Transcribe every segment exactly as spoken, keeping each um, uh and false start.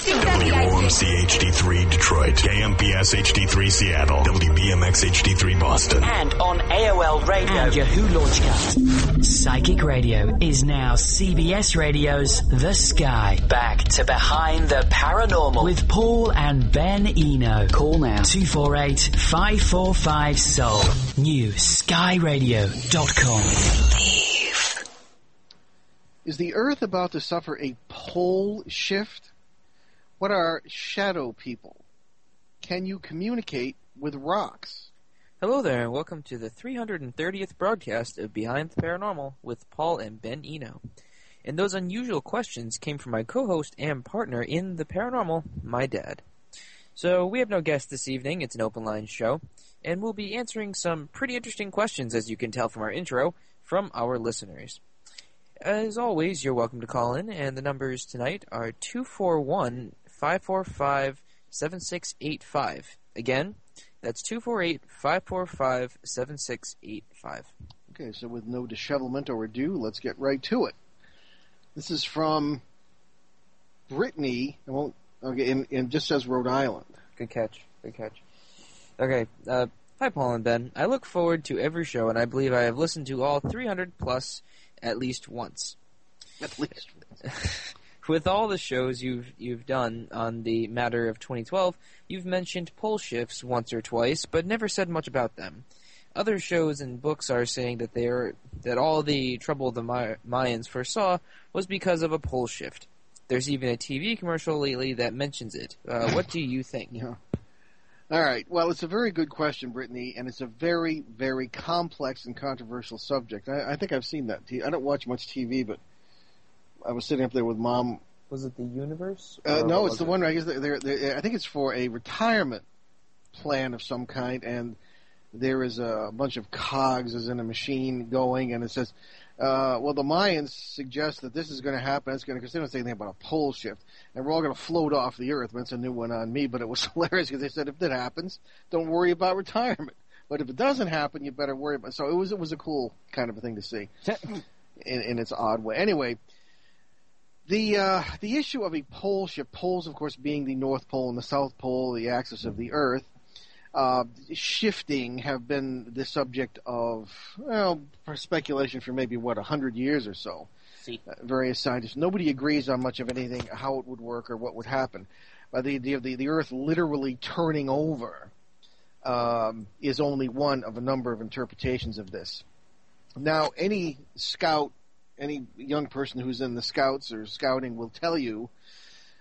think that'd be ideal. W O M C H D three Detroit, K M P S H D three Seattle, W B M X H D three Boston. And on A O L Radio and Yahoo Launchcast. Psychic Radio is now C B S Radio's The Sky. Back to Behind the Paranormal with Paul and Ben Eno. Call now two four eight, five four five, S O U L. New Sky Radio dot com. Is the Earth about to suffer a pole shift? What are shadow people? Can you communicate with rocks? Hello there, and welcome to the three hundred thirtieth broadcast of Behind the Paranormal with Paul and Ben Eno. And those unusual questions came from my co-host and partner in the paranormal, my dad. So we have no guest this evening. It's an open line show, and we'll be answering some pretty interesting questions, as you can tell from our intro, from our listeners. As always, you're welcome to call in, and the numbers tonight are two four one, five four five, seven six eight five. Again, that's two four eight, five four five, seven six eight five. Okay, so with no dishevelment overdue, let's get right to it. This is from Brittany, I won't, okay, and, and just says Rhode Island. Good catch, good catch. Okay, uh, hi Paul and Ben. I look forward to every show, and I believe I have listened to all three hundred plus at least once. At least once. With all the shows you've you've done on the matter of twenty twelve, you've mentioned pole shifts once or twice, but never said much about them. Other shows and books are saying that they are that all the trouble the May- Mayans foresaw was because of a pole shift. There's even a T V commercial lately that mentions it. Uh, what do you think? Yeah. All right. Well, it's a very good question, Brittany, and it's a very, very complex and controversial subject. I, I think I've seen that. I don't watch much T V, but I was sitting up there with Mom. Was it the universe? Uh, no, it's the it? one. I guess they're, they're, I think it's for a retirement plan of some kind, and there is a bunch of cogs as in a machine going, and it says, uh, well, the Mayans suggest that this is going to happen. It's going to, because they don't say anything about a pole shift, and we're all going to float off the earth. That's a new one on me, but it was hilarious because they said if that happens, don't worry about retirement. But if it doesn't happen, you better worry about it. So it was, it was a cool kind of a thing to see in, in its odd way. Anyway, the uh, the issue of a pole shift, poles, of course, being the North Pole and the South Pole, the axis of the earth, Uh, shifting have been the subject of, well, speculation for maybe, what, one hundred years or so. See. Uh, various scientists. Nobody agrees on much of anything, how it would work or what would happen. But the idea of the, the Earth literally turning over um, is only one of a number of interpretations of this. Now, any scout, any young person who's in the scouts or scouting will tell you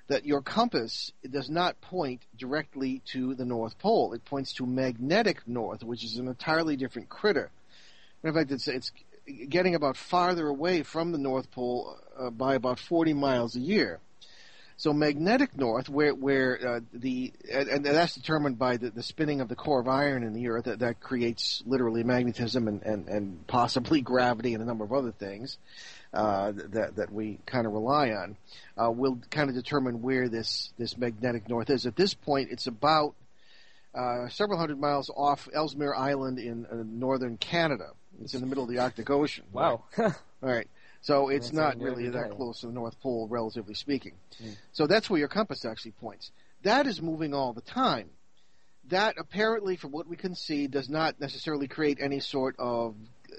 that your compass does not point directly to the North Pole. It points to magnetic north, which is an entirely different critter. In fact, it's, it's getting about farther away from the North Pole uh, by about forty miles a year. So magnetic north, where where uh, the and that's determined by the, the spinning of the core of iron in the Earth, that, that creates literally magnetism and, and, and possibly gravity and a number of other things uh, that that we kind of rely on. Uh, will kind of determine where this, this magnetic north is. At this point, it's about uh, several hundred miles off Ellesmere Island in uh, northern Canada. It's in the middle of the Arctic Ocean. Wow. All right. So it's not really that close to the North Pole, relatively speaking. Mm. So that's where your compass actually points. That is moving all the time. That apparently, from what we can see, does not necessarily create any sort of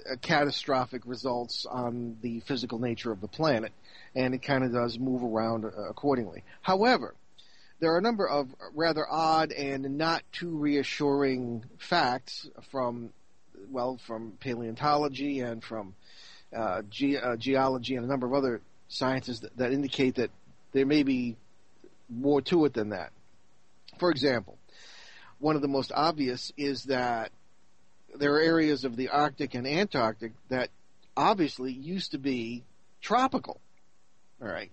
uh, catastrophic results on the physical nature of the planet, and it kind of does move around uh, accordingly. However, there are a number of rather odd and not too reassuring facts from, well, from paleontology and from Uh, ge- uh, geology and a number of other sciences that, that indicate that there may be more to it than that. For example, one of the most obvious is that there are areas of the Arctic and Antarctic that obviously used to be tropical, all right,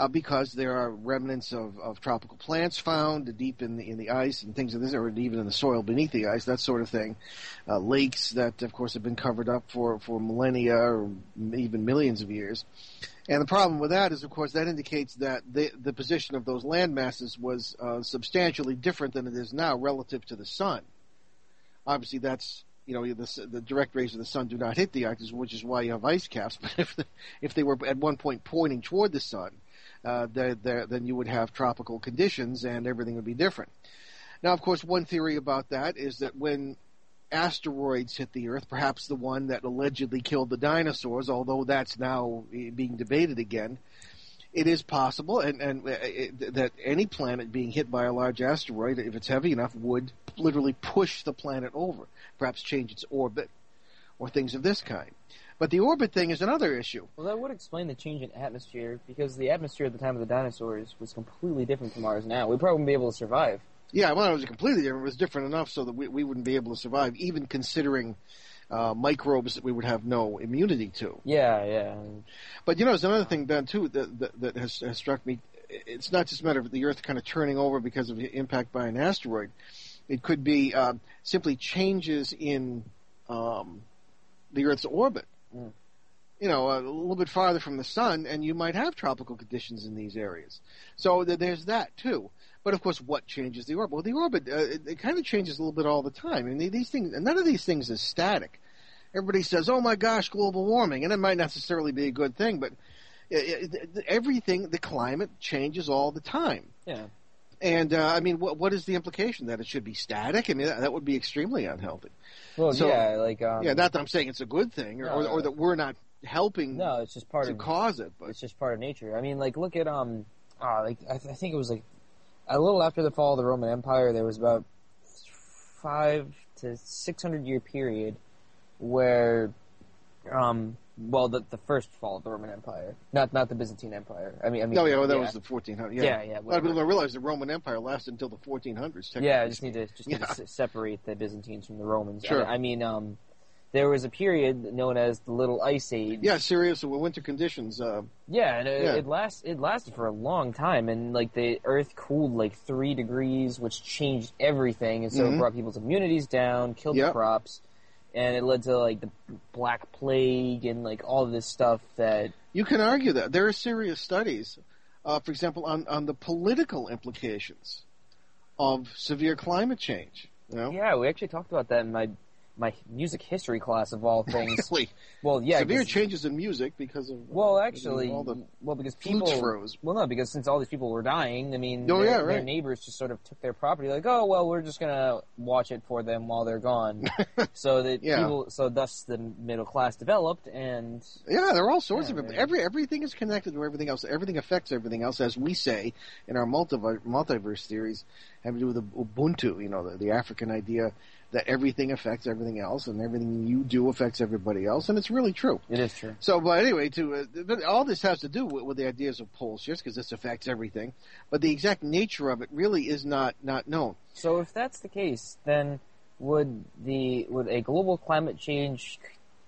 uh, because there are remnants of, of tropical plants found deep in the, in the ice and things of this, or even in the soil beneath the ice, that sort of thing. Uh, lakes that, of course, have been covered up for, for millennia or even millions of years. And the problem with that is, of course, that indicates that the, the position of those land masses was uh, substantially different than it is now relative to the sun. Obviously, that's, you know, the, the direct rays of the sun do not hit the Arctic, which is why you have ice caps. But if, the, if they were at one point pointing toward the sun, uh, there, there, then you would have tropical conditions and everything would be different. Now, of course, one theory about that is that when asteroids hit the Earth, perhaps the one that allegedly killed the dinosaurs, although that's now being debated again, it is possible and, and uh, it, that any planet being hit by a large asteroid, if it's heavy enough, would literally push the planet over, perhaps change its orbit, or things of this kind. But the orbit thing is another issue. Well, that would explain the change in atmosphere, because the atmosphere at the time of the dinosaurs was completely different from ours now. We'd probably wouldn't be able to survive. Yeah, well, it was completely different. It was different enough so that we, we wouldn't be able to survive, even considering uh, microbes that we would have no immunity to. Yeah, yeah. But, you know, there's another thing, Ben, too, that, that, that has, has struck me. It's not just a matter of the Earth kind of turning over because of the impact by an asteroid. It could be uh, simply changes in um, the Earth's orbit. Mm. You know, a little bit farther from the sun, and you might have tropical conditions in these areas. So th- there's that, too. But, of course, what changes the orbit? Well, the orbit, uh, it, it kind of changes a little bit all the time. I mean, these things, none of these things is static. Everybody says, oh, my gosh, global warming. And it might not necessarily be a good thing, but it, it, everything, the climate changes all the time. Yeah. And, uh, I mean, what, what is the implication? That it should be static? I mean, that, that would be extremely unhealthy. Well, so, yeah, like... Um, yeah, not that I'm saying it's a good thing, or, no, or, or that we're not helping no, it's just part to of, cause it. But. It's just part of nature. I mean, like, look at, um, uh, like I, th- I think it was, like, a little after the fall of the Roman Empire, there was about five to six hundred year period where, um, well, the the first fall of the Roman Empire, not not the Byzantine Empire. I mean, I mean, no, yeah, well, that yeah. was the fourteen hundred. Yeah, yeah. yeah well, I didn't realize the Roman Empire lasted until the fourteen hundreds. Yeah, I just need to just need yeah. to s- separate the Byzantines from the Romans. Sure. I, I mean, um, there was a period known as the Little Ice Age. Yeah, serious winter conditions. Uh, yeah, and it, yeah. it last it lasted for a long time, and like the Earth cooled like three degrees, which changed everything, and so mm-hmm. it brought people's immunities down, killed yep. the crops, and it led to like the Black Plague and like all of this stuff that you can argue that there are serious studies, uh, for example, on on the political implications of severe climate change. You know? Yeah, we actually talked about that in my. my music history class of all things. Really? Well, yeah. Severe changes in music because of well, actually, you know, all the well because people froze. Well, no, because since all these people were dying, I mean, oh, their, yeah, right. their neighbors just sort of took their property. Like, oh well, we're just gonna watch it for them while they're gone. so that yeah. people, so thus the middle class developed, and yeah, there are all sorts yeah, of right. every everything is connected to everything else. Everything affects everything else, as we say in our multiverse, multiverse theories, having to do with the Ubuntu, you know, the, the African idea. That everything affects everything else, and everything you do affects everybody else, and it's really true. It is true. So, but anyway, to uh, but all this has to do with, with the ideas of pole shifts, because this affects everything, but the exact nature of it really is not, not known. So if that's the case, then would the would a global climate change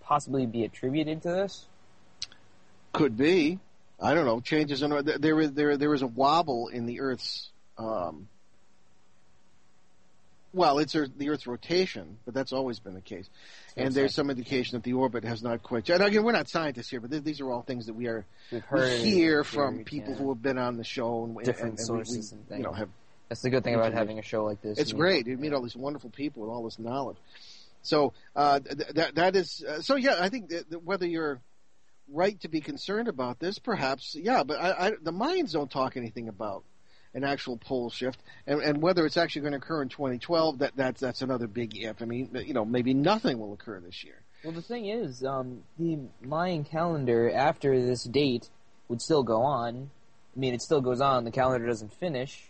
possibly be attributed to this? Could be. I don't know. Changes in there is there there is a wobble in the Earth's. Um, Well, it's the Earth's rotation, but that's always been the case. And exactly. there's some indication that the orbit has not quite... And again, we're not scientists here, but th- these are all things that we are We've heard we hear from theory, people yeah. who have been on the show. And, Different and, and sources we, and things. You know, have that's the good thing about having a show like this. It's great. You meet all these wonderful people with all this knowledge. So uh, th- that that is... Uh, so, yeah, I think that, that whether you're right to be concerned about this, perhaps, yeah, but I, I, the minds don't talk anything about an actual pole shift, and, and whether it's actually going to occur in twenty twelve, that, that's that's another big if. I mean, you know, maybe nothing will occur this year. Well, the thing is, um, the Mayan calendar after this date would still go on. I mean, it still goes on. The calendar doesn't finish.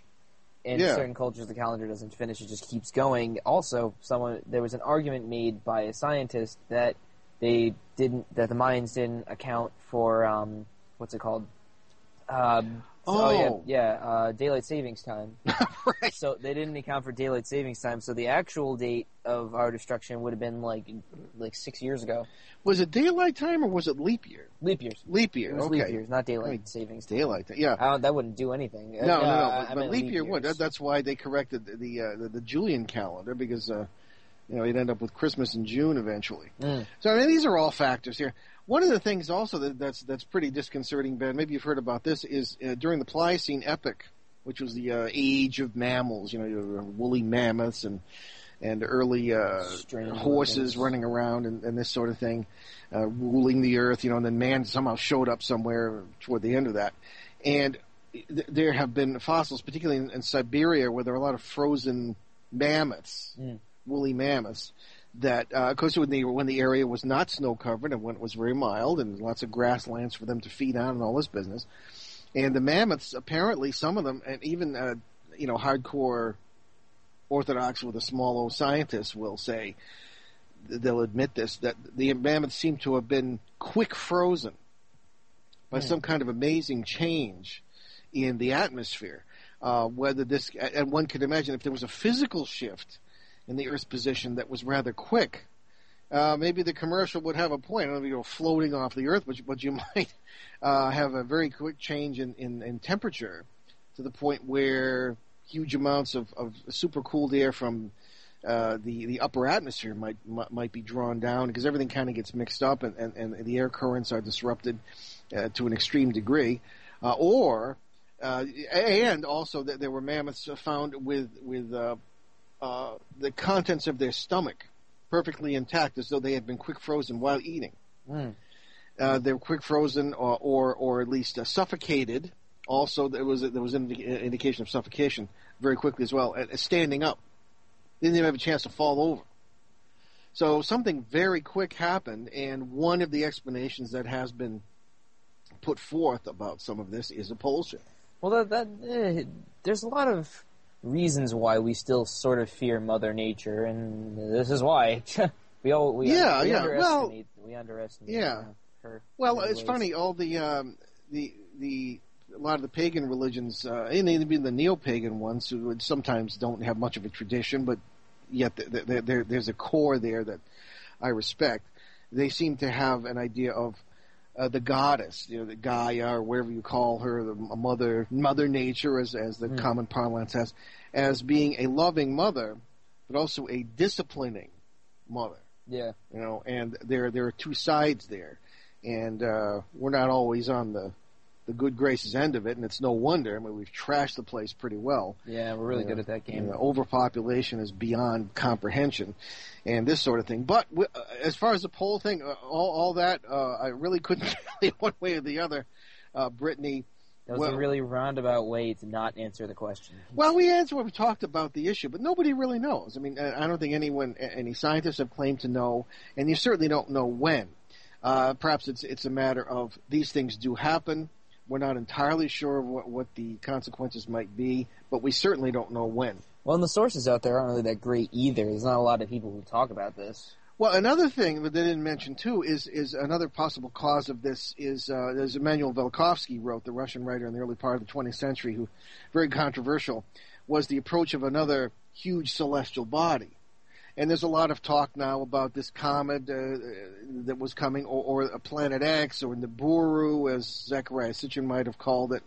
In yeah. certain cultures, the calendar doesn't finish. It just keeps going. Also, someone there was an argument made by a scientist that they didn't, that the Mayans didn't account for, um, what's it called? Um... So, oh. oh, yeah, yeah uh, daylight savings time. Right. So they didn't account for daylight savings time, so the actual date of our destruction would have been like like six years ago. Was it daylight time or was it leap year? Leap years. Leap year, it was okay. Leap years, not daylight I mean, savings time. Daylight time, yeah. I don't, that wouldn't do anything. No, uh, no, no, I, but, I but leap, leap year would. That, that's why they corrected the the, uh, the, the Julian calendar, because, uh, you know, you'd end up with Christmas in June eventually. Mm. So, I mean, these are all factors here. One of the things also that, that's that's pretty disconcerting, Ben, maybe you've heard about this, is uh, during the Pliocene epoch, which was the uh, age of mammals, you know, you know, woolly mammoths and and early uh, horses running around and, and this sort of thing, uh, ruling the earth, you know, and then man somehow showed up somewhere toward the end of that. And th- there have been fossils, particularly in, in Siberia, where there are a lot of frozen mammoths, mm. woolly mammoths, that, uh, of course, when the, when the area was not snow-covered and when it was very mild and lots of grasslands for them to feed on and all this business. And the mammoths, apparently, some of them, and even, uh, you know, hardcore Orthodox with a small O scientist will say, they'll admit this, that the mammoths seem to have been quick frozen by mm. some kind of amazing change in the atmosphere. Uh, whether this, and one could imagine if there was a physical shift in the Earth's position that was rather quick, uh, maybe the commercial would have a point. I don't know, you know, floating off the Earth, but, but you might uh, have a very quick change in, in, in temperature to the point where huge amounts of, of super cooled air from uh, the, the upper atmosphere might might be drawn down, because everything kind of gets mixed up and, and, and the air currents are disrupted uh, to an extreme degree. Uh, or Uh, and also that there were mammoths found with with uh, uh, the contents of their stomach perfectly intact, as though they had been quick frozen while eating. Mm. Uh, they were quick frozen, or or, or at least uh, suffocated. Also, there was there was an indi- indication of suffocation very quickly as well. Uh, standing up, they didn't even have a chance to fall over. So something very quick happened, and one of the explanations that has been put forth about some of this is propulsion. Well, that, that eh, there's a lot of reasons why we still sort of fear Mother Nature, and this is why we all we, yeah, un- we yeah. underestimate well, we underestimate yeah. you know, her. Well, it's ways. funny. All the um, the the a lot of the pagan religions, uh, and even the neo-pagan ones, who sometimes don't have much of a tradition, but yet th- th- th- there, there's a core there that I respect. They seem to have an idea of Uh, the goddess, you know, the Gaia, or wherever you call her, the mother, Mother Nature, as as the mm. common parlance has, as being a loving mother, but also a disciplining mother. Yeah, you know, and there there are two sides there, and uh, we're not always on the the good graces end of it, and it's no wonder. I mean, we've trashed the place pretty well. Yeah, we're really you good know, at that game. You know, overpopulation is beyond comprehension, and this sort of thing. But w- as far as the poll thing, uh, all, all that, uh, I really couldn't tell you one way or the other. Uh, Brittany, that was well, a really roundabout way to not answer the question. Well, we answered when we talked about the issue, but nobody really knows. I mean, I don't think anyone, any scientists have claimed to know, and you certainly don't know when. Uh, perhaps it's it's a matter of these things do happen. We're not entirely sure what, what the consequences might be, but we certainly don't know when. Well, and the sources out there aren't really that great either. There's not a lot of people who talk about this. Well, another thing that they didn't mention, too, is is another possible cause of this is, uh, there's Emanuel Velikovsky wrote, the Russian writer in the early part of the twentieth century, who, very controversial, was the approach of another huge celestial body. And there's a lot of talk now about this comet uh, that was coming, or, or Planet X, or Nibiru, as Zechariah Sitchin might have called it,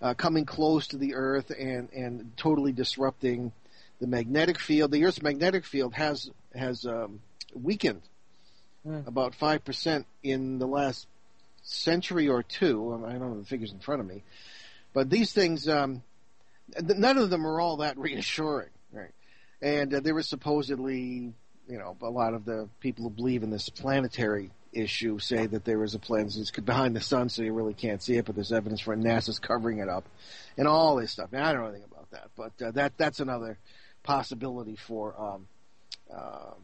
uh, coming close to the Earth and, and totally disrupting the magnetic field. The Earth's magnetic field has has um, weakened mm. about five percent in the last century or two. I don't have the figures in front of me. But these things, um, none of them are all that reassuring, right? And uh, there was supposedly, you know, a lot of the people who believe in this planetary issue say that there is a planet that's behind the sun, so you really can't see it, but there's evidence for it. NASA's covering it up, and all this stuff. Now, I don't know anything about that, but uh, that that's another possibility for um, uh,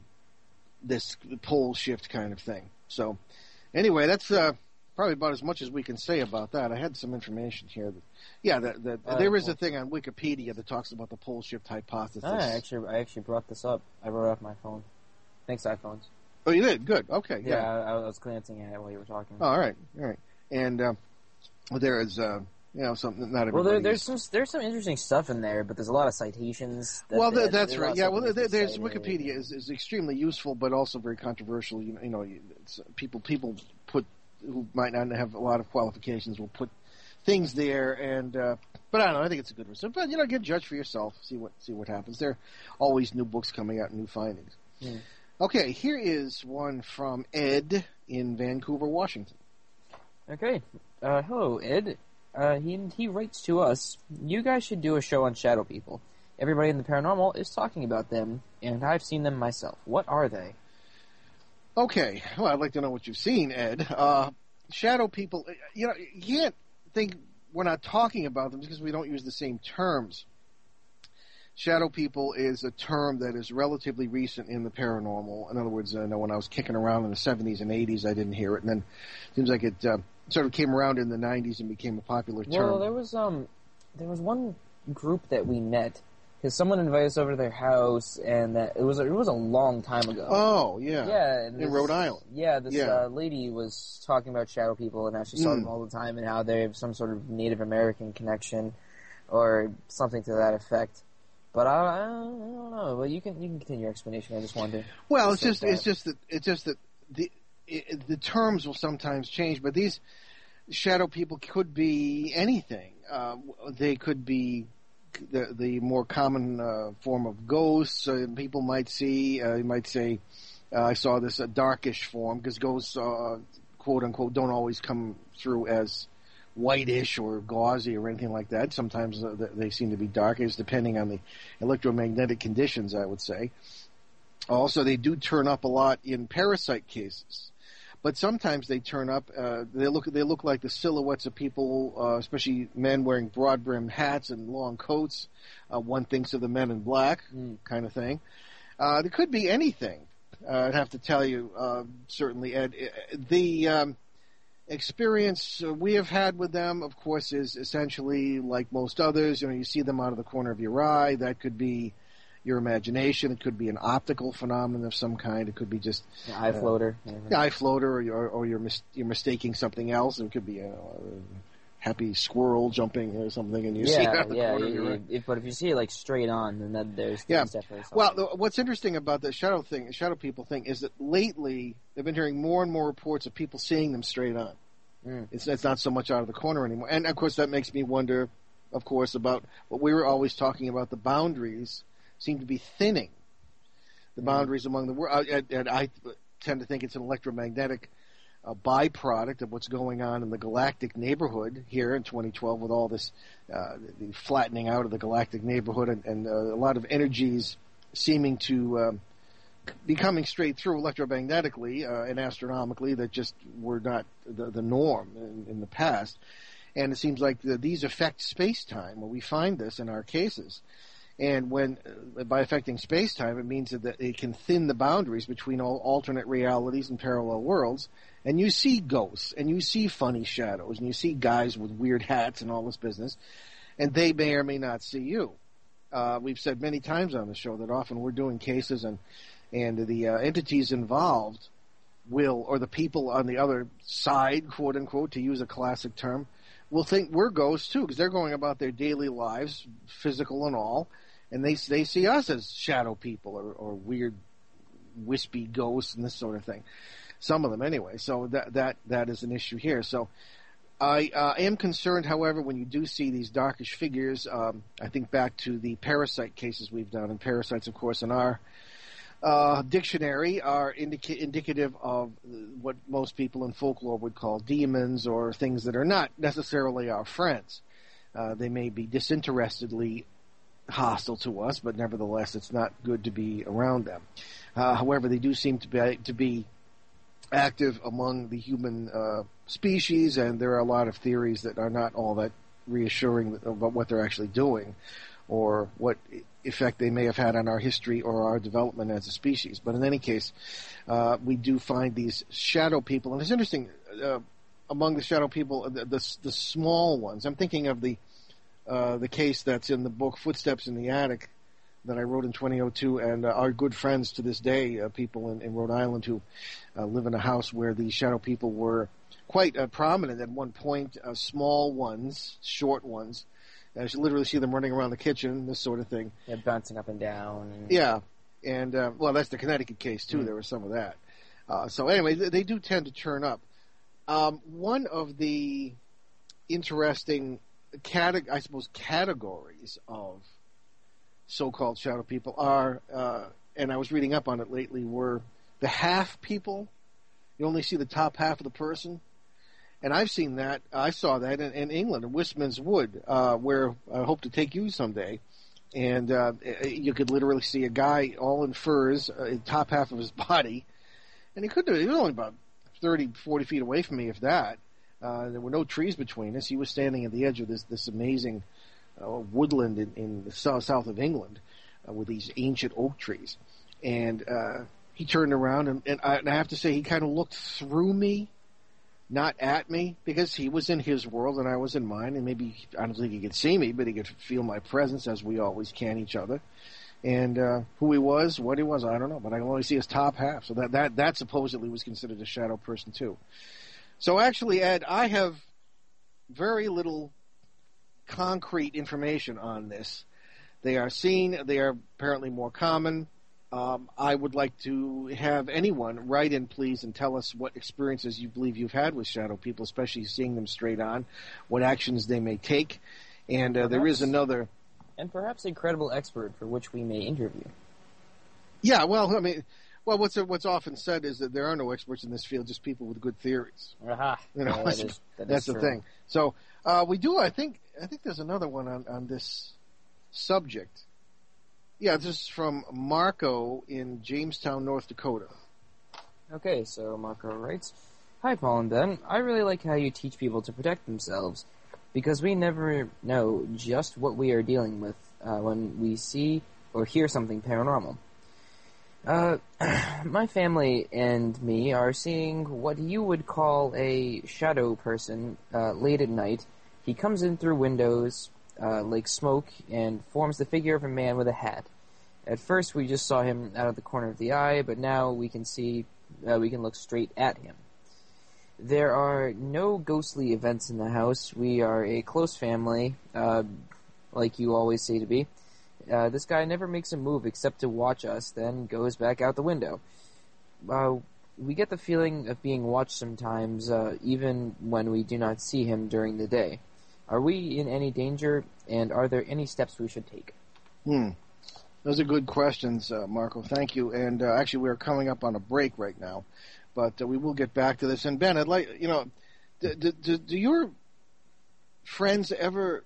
this pole shift kind of thing. So, anyway, that's uh, probably about as much as we can say about that. I had some information here that... Yeah, the, the, uh, there is a thing on Wikipedia that talks about the pole shift hypothesis. I actually, I actually brought this up. I wrote it off my phone. Thanks, iPhones. Oh, you did? Good. Okay. Yeah, yeah. I, I was glancing at it while you were talking. Oh, all right, all right. And uh, there is, uh, you know, something not everybody. Well, there, there's some there's some interesting stuff in there, but there's a lot of citations. That well, there, that's right. Yeah. Well, there, there's Wikipedia is, is extremely useful, but also very controversial. You, you know, it's, people people put who might not have a lot of qualifications will put things there, and uh, but I don't know. I think it's a good result. But you know, get judged for yourself. See what see what happens. There are always new books coming out, and new findings. Mm. Okay, here is one from Ed in Vancouver, Washington. Okay, uh, hello, Ed. Uh, he he writes to us. You guys should do a show on shadow people. Everybody in the paranormal is talking about them, and I've seen them myself. What are they? Okay, well, I'd like to know what you've seen, Ed. Uh, shadow people. You know, you can't think we're not talking about them because we don't use the same terms. Shadow people is a term that is relatively recent in the paranormal. In other words, I know when I was kicking around in the seventies and eighties, I didn't hear it. And then it seems like it uh, sort of came around in the nineties and became a popular term. Well, there was, um, there was one group that we met because someone invited us over to their house, and that, it was it was a long time ago. Oh, yeah. Yeah. This, in Rhode Island. Yeah, this yeah. Uh, lady was talking about shadow people and how she saw mm. them all the time and how they have some sort of Native American connection or something to that effect. But I, I don't know. Well, you can you can continue your explanation. I just wanted to. Well, it's just that. it's just that it's just that the it, the terms will sometimes change. But these shadow people could be anything. Uh, they could be the the more common uh, form of ghosts. Uh, people might see. Uh, you might say, uh, "I saw this uh, darkish form," because ghosts, uh, quote unquote, don't always come through as whitish or gauzy or anything like that. Sometimes uh, they seem to be darkish, depending on the electromagnetic conditions, I would say. Also, they do turn up a lot in parasite cases, but sometimes they turn up. Uh, they look. They look like the silhouettes of people, uh, especially men wearing broad-brimmed hats and long coats. Uh, one thinks of the Men in Black mm. kind of thing. Uh, there could be anything. Uh, I'd have to tell you, uh, certainly, Ed. The um, experience we have had with them, of course, is essentially like most others. You know, you see them out of the corner of your eye. That could be your imagination. It could be an optical phenomenon of some kind. It could be just an eye uh, floater, mm-hmm. eye floater, or you're, or you're, mis- you're mistaking something else. It could be a, a happy squirrel jumping or something, and you yeah, see it out of the yeah, corner you, of your eye. If, but if you see it like straight on, then that, there's yeah. definitely something. Well, the, what's interesting about the shadow thing, shadow people thing, is that lately they've been hearing more and more reports of people seeing them straight on. Mm. It's, it's not so much out of the corner anymore. And of course, that makes me wonder, of course, about what we were always talking about. The boundaries seem to be thinning. The mm. boundaries among the world, and, and I tend to think it's an electromagnetic a byproduct of what's going on in the galactic neighborhood here in twenty twelve with all this uh, the flattening out of the galactic neighborhood and, and uh, a lot of energies seeming to um, be coming straight through electromagnetically uh, and astronomically that just were not the, the norm in, in the past. And it seems like the, these affect space-time when we find this in our cases. And when uh, by affecting space-time, it means that it can thin the boundaries between all alternate realities and parallel worlds. And you see ghosts, and you see funny shadows, and you see guys with weird hats and all this business, and they may or may not see you. Uh, we've said many times on the show that often we're doing cases, and and the uh, entities involved will, or the people on the other side, quote unquote, to use a classic term, will think we're ghosts too, because they're going about their daily lives, physical and all, and they they see us as shadow people or, or weird, wispy ghosts and this sort of thing. Some of them, anyway. So that that that is an issue here. So I uh, am concerned, however, when you do see these darkish figures. Um, I think back to the parasite cases we've done, and parasites, of course, in our uh, dictionary are indica- indicative of what most people in folklore would call demons or things that are not necessarily our friends. Uh, they may be disinterestedly hostile to us, but nevertheless, it's not good to be around them. Uh, however, they do seem to be to be active among the human uh, species, and there are a lot of theories that are not all that reassuring about what they're actually doing or what effect they may have had on our history or our development as a species. But in any case, uh, we do find these shadow people. And it's interesting, uh, among the shadow people, the, the, the small ones. I'm thinking of the uh, the case that's in the book Footsteps in the Attic that I wrote in twenty oh two, and uh, are good friends to this day, uh, people in, in Rhode Island who uh, live in a house where the shadow people were quite uh, prominent at one point, uh, small ones, short ones. And you should literally see them running around the kitchen, this sort of thing. Yeah, bouncing up and down. And... Yeah, and, uh, well, that's the Connecticut case, too. Mm. There was some of that. Uh, so anyway, th- they do tend to turn up. Um, one of the interesting, cate- I suppose, categories of so-called shadow people are, uh, and I was reading up on it lately, were the half people. You only see the top half of the person. And I've seen that. I saw that in, in England, in Westminster Wood, uh, where I hope to take you someday. And uh, you could literally see a guy all in furs, uh, in the top half of his body. And he could do it. He was only about thirty, forty feet away from me, if that. Uh, there were no trees between us. He was standing at the edge of this this amazing uh, woodland in, in the south, south of England uh, with these ancient oak trees. And uh, he turned around, and, and, I, and I have to say he kind of looked through me, not at me, because he was in his world and I was in mine. And maybe, I don't think he could see me, but he could feel my presence, as we always can each other. And uh, who he was, what he was, I don't know, but I can only see his top half. So that, that, that supposedly was considered a shadow person, too. So actually, Ed, I have very little concrete information on this. They are seen. They are apparently more common. Um, I would like to have anyone write in, please, and tell us what experiences you believe you've had with shadow people, especially seeing them straight on, what actions they may take. And uh, there is another... And perhaps a credible expert for which we may interview. Yeah, well, I mean... Well, what's what's often said is that there are no experts in this field, just people with good theories. Uh-huh. You know, yeah, that is, that that's the thing. So uh, we do. I think I think there's another one on, on this subject. Yeah, this is from Marco in Jamestown, North Dakota. Okay, so Marco writes, "Hi, Paul and Ben. I really like how you teach people to protect themselves, because we never know just what we are dealing with uh, when we see or hear something paranormal. Uh, my family and me are seeing what you would call a shadow person uh, late at night. He comes in through windows, uh, like smoke, and forms the figure of a man with a hat. At first, we just saw him out of the corner of the eye, but now we can see, uh, we can look straight at him. There are no ghostly events in the house. We are a close family, uh, like you always say to be. Uh, this guy never makes a move except to watch us, then goes back out the window. Uh, we get the feeling of being watched sometimes, uh, even when we do not see him during the day. Are we in any danger, and are there any steps we should take?" Hmm. Those are good questions, uh, Marco. Thank you. And uh, actually, we are coming up on a break right now, but uh, we will get back to this. And Ben, I'd like, you know, do, do, do your friends ever...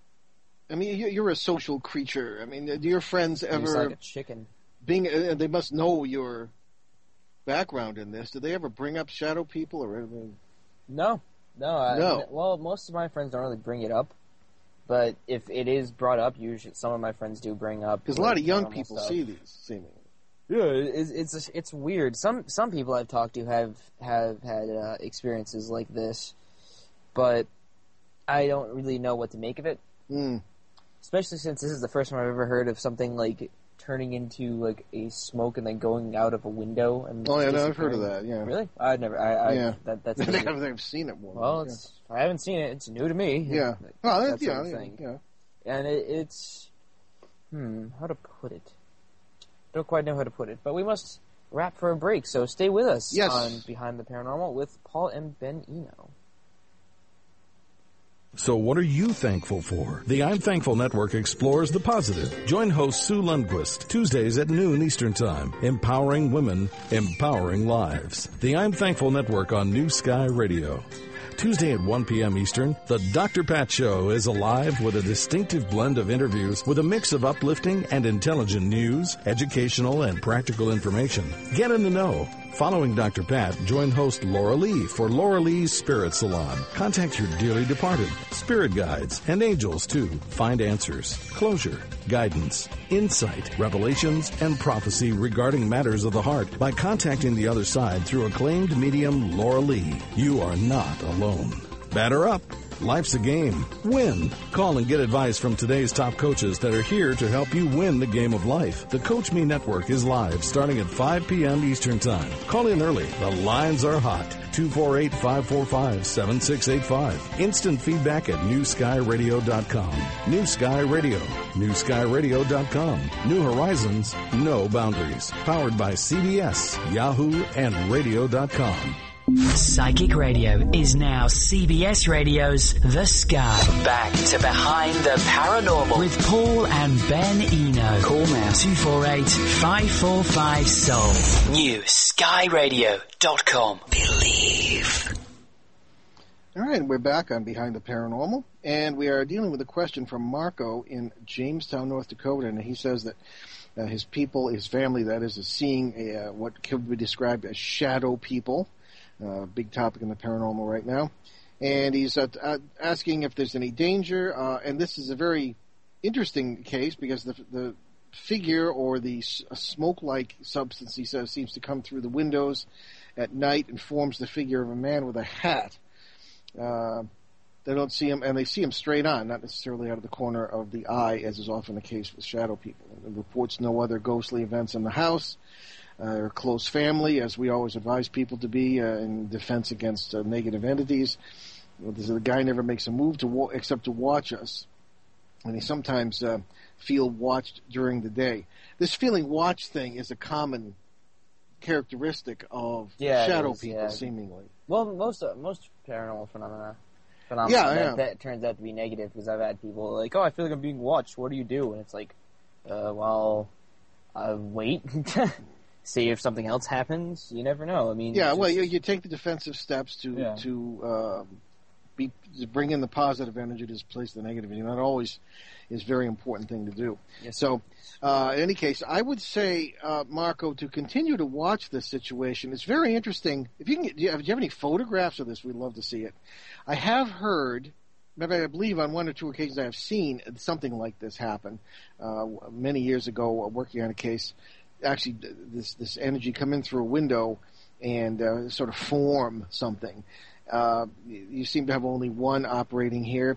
I mean, you're a social creature. I mean, do your friends ever... He's like a chicken. Being, uh, they must know your background in this. Do they ever bring up shadow people or anything? No. No. I, no. Well, most of my friends don't really bring it up. But if it is brought up, usually some of my friends do bring up... Because like, a lot of young people stuff. see these, seemingly. Yeah, it's, it's it's weird. Some some people I've talked to have, have had uh, experiences like this. But I don't really know what to make of it. Mm. Especially since this is the first time I've ever heard of something like turning into like a smoke and then going out of a window. And oh yeah, no, I've heard of that. Yeah, really? I've never. I, I yeah. that, that's. I haven't seen it. More, well, yeah. it's, I haven't seen it. It's new to me. Yeah. That, well, that's yeah, yeah, thing. yeah. And it, it's hmm, how to put it? Don't quite know how to put it, but we must wrap for a break. So stay with us yes. on Behind the Paranormal with Paul and Ben Eno. So what are you thankful for? The I'm Thankful Network explores the positive. Join host Sue Lundquist, Tuesdays at noon Eastern Time. Empowering women, empowering lives. The I'm Thankful Network on New Sky Radio. Tuesday at one p.m. Eastern, the Doctor Pat Show is alive with a distinctive blend of interviews with a mix of uplifting and intelligent news, educational and practical information. Get in the know. Following Doctor Pat, join host Laura Lee for Laura Lee's Spirit Salon. Contact your dearly departed, spirit guides, and angels to find answers, closure, guidance, insight, revelations, and prophecy regarding matters of the heart by contacting the other side through acclaimed medium Laura Lee. You are not alone. Batter up. Life's a game. Win. Call and get advice from today's top coaches that are here to help you win the game of life. The Coach Me Network is live starting at five p.m. Eastern Time. Call in early. The lines are hot. two four eight, five four five, seven six eight five. Instant feedback at New Sky Radio dot com. New Sky Radio. New Sky Radio dot com. New Horizons, no boundaries. Powered by C B S, Yahoo, and Radio dot com. Psychic Radio is now C B S Radio's The Sky. Back to Behind the Paranormal with Paul and Ben Eno. Call now two four eight, five four five, S O U L. New Sky Radio dot com. Believe. All right, we're back on Behind the Paranormal, and we are dealing with a question from Marco in Jamestown, North Dakota, and he says that uh, his people, his family, that is, is seeing a, uh, what could be described as shadow people. Uh, big topic in the paranormal right now. and he's uh, uh, asking if there's any danger. Uh, and this is a very interesting case because the the figure or the s- smoke-like substance, he says, seems to come through the windows at night and forms the figure of a man with a hat. Uh, they don't see him, and they see him straight on, not necessarily out of the corner of the eye, as is often the case with shadow people. It reports no other ghostly events in the house. Uh, or close family, as we always advise people to be uh, in defense against uh, negative entities. Well, this, the guy never makes a move to wa- except to watch us, and he sometimes uh, feel watched during the day. This feeling watched thing is a common characteristic of yeah, shadow is, people, yeah. seemingly. Well, most uh, most paranormal phenomena, phenomena yeah, that, yeah. that turns out to be negative, because I've had people like, oh, I feel like I'm being watched. What do you do? And it's like, uh, well, I wait. See if something else happens. You never know. I mean, yeah. Just, well, you, you take the defensive steps to yeah. to uh, be to bring in the positive energy to displace the negative, and that always is a very important thing to do. Yes. So, uh, in any case, I would say, uh, Marco, to continue to watch this situation. It's very interesting. If you can, do you have, do you have any photographs of this? We'd love to see it. I have heard. I believe on one or two occasions I have seen something like this happen uh, many years ago, working on a case. Actually, this this energy come in through a window and uh, sort of form something. Uh, you seem to have only one operating here.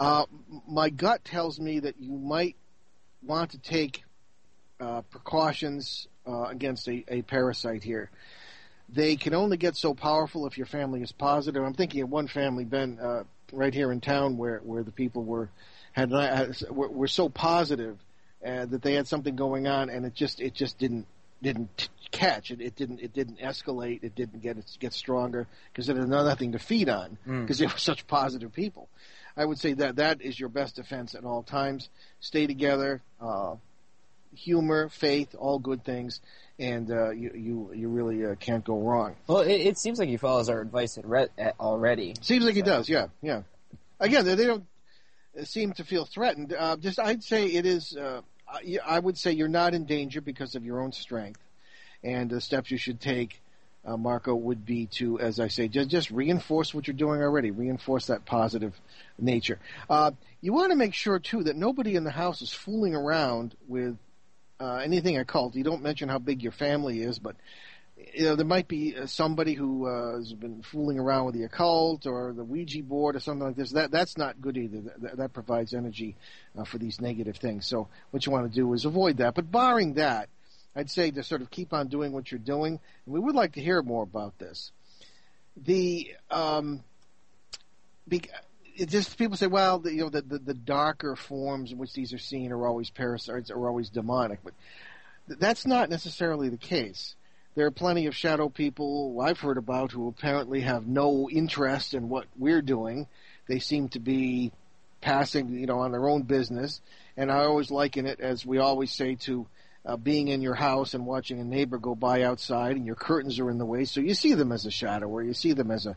Uh, my gut tells me that you might want to take uh, precautions uh, against a, a parasite here. They can only get so powerful if your family is positive. I'm thinking of one family, Ben, uh, right here in town, where, where the people were had were, were so positive. Uh, that they had something going on, and it just it just didn't didn't catch it. It didn't it didn't escalate. It didn't get get stronger because it had nothing to feed on because mm. they were such positive people. I would say that that is your best defense at all times. Stay together, uh, humor, faith, all good things, and uh, you you you really uh, can't go wrong. Well, it, it seems like he follows our advice at re- at already. Seems like so. He does. Yeah, yeah. Again, they, they don't seem to feel threatened. Uh, just I'd say it is. Uh, I would say you're not in danger because of your own strength, and the steps you should take, uh, Marco, would be to, as I say, just, just reinforce what you're doing already. Reinforce that positive nature. Uh, you want to make sure, too, that nobody in the house is fooling around with uh, anything occult. You don't mention how big your family is, but you know, there might be somebody who uh, has been fooling around with the occult or the Ouija board or something like this. That that's not good either. That, that provides energy uh, for these negative things. So what you want to do is avoid that. But barring that, I'd say to sort of keep on doing what you're doing. And we would like to hear more about this. The um, it just people say, well, the, you know, the, the the darker forms in which these are seen are always parasites, are always demonic. But that's not necessarily the case. There are plenty of shadow people I've heard about who apparently have no interest in what we're doing. They seem to be passing, you know, on their own business. And I always liken it, as we always say, to uh, being in your house and watching a neighbor go by outside, and your curtains are in the way, so you see them as a shadow, or you see them as a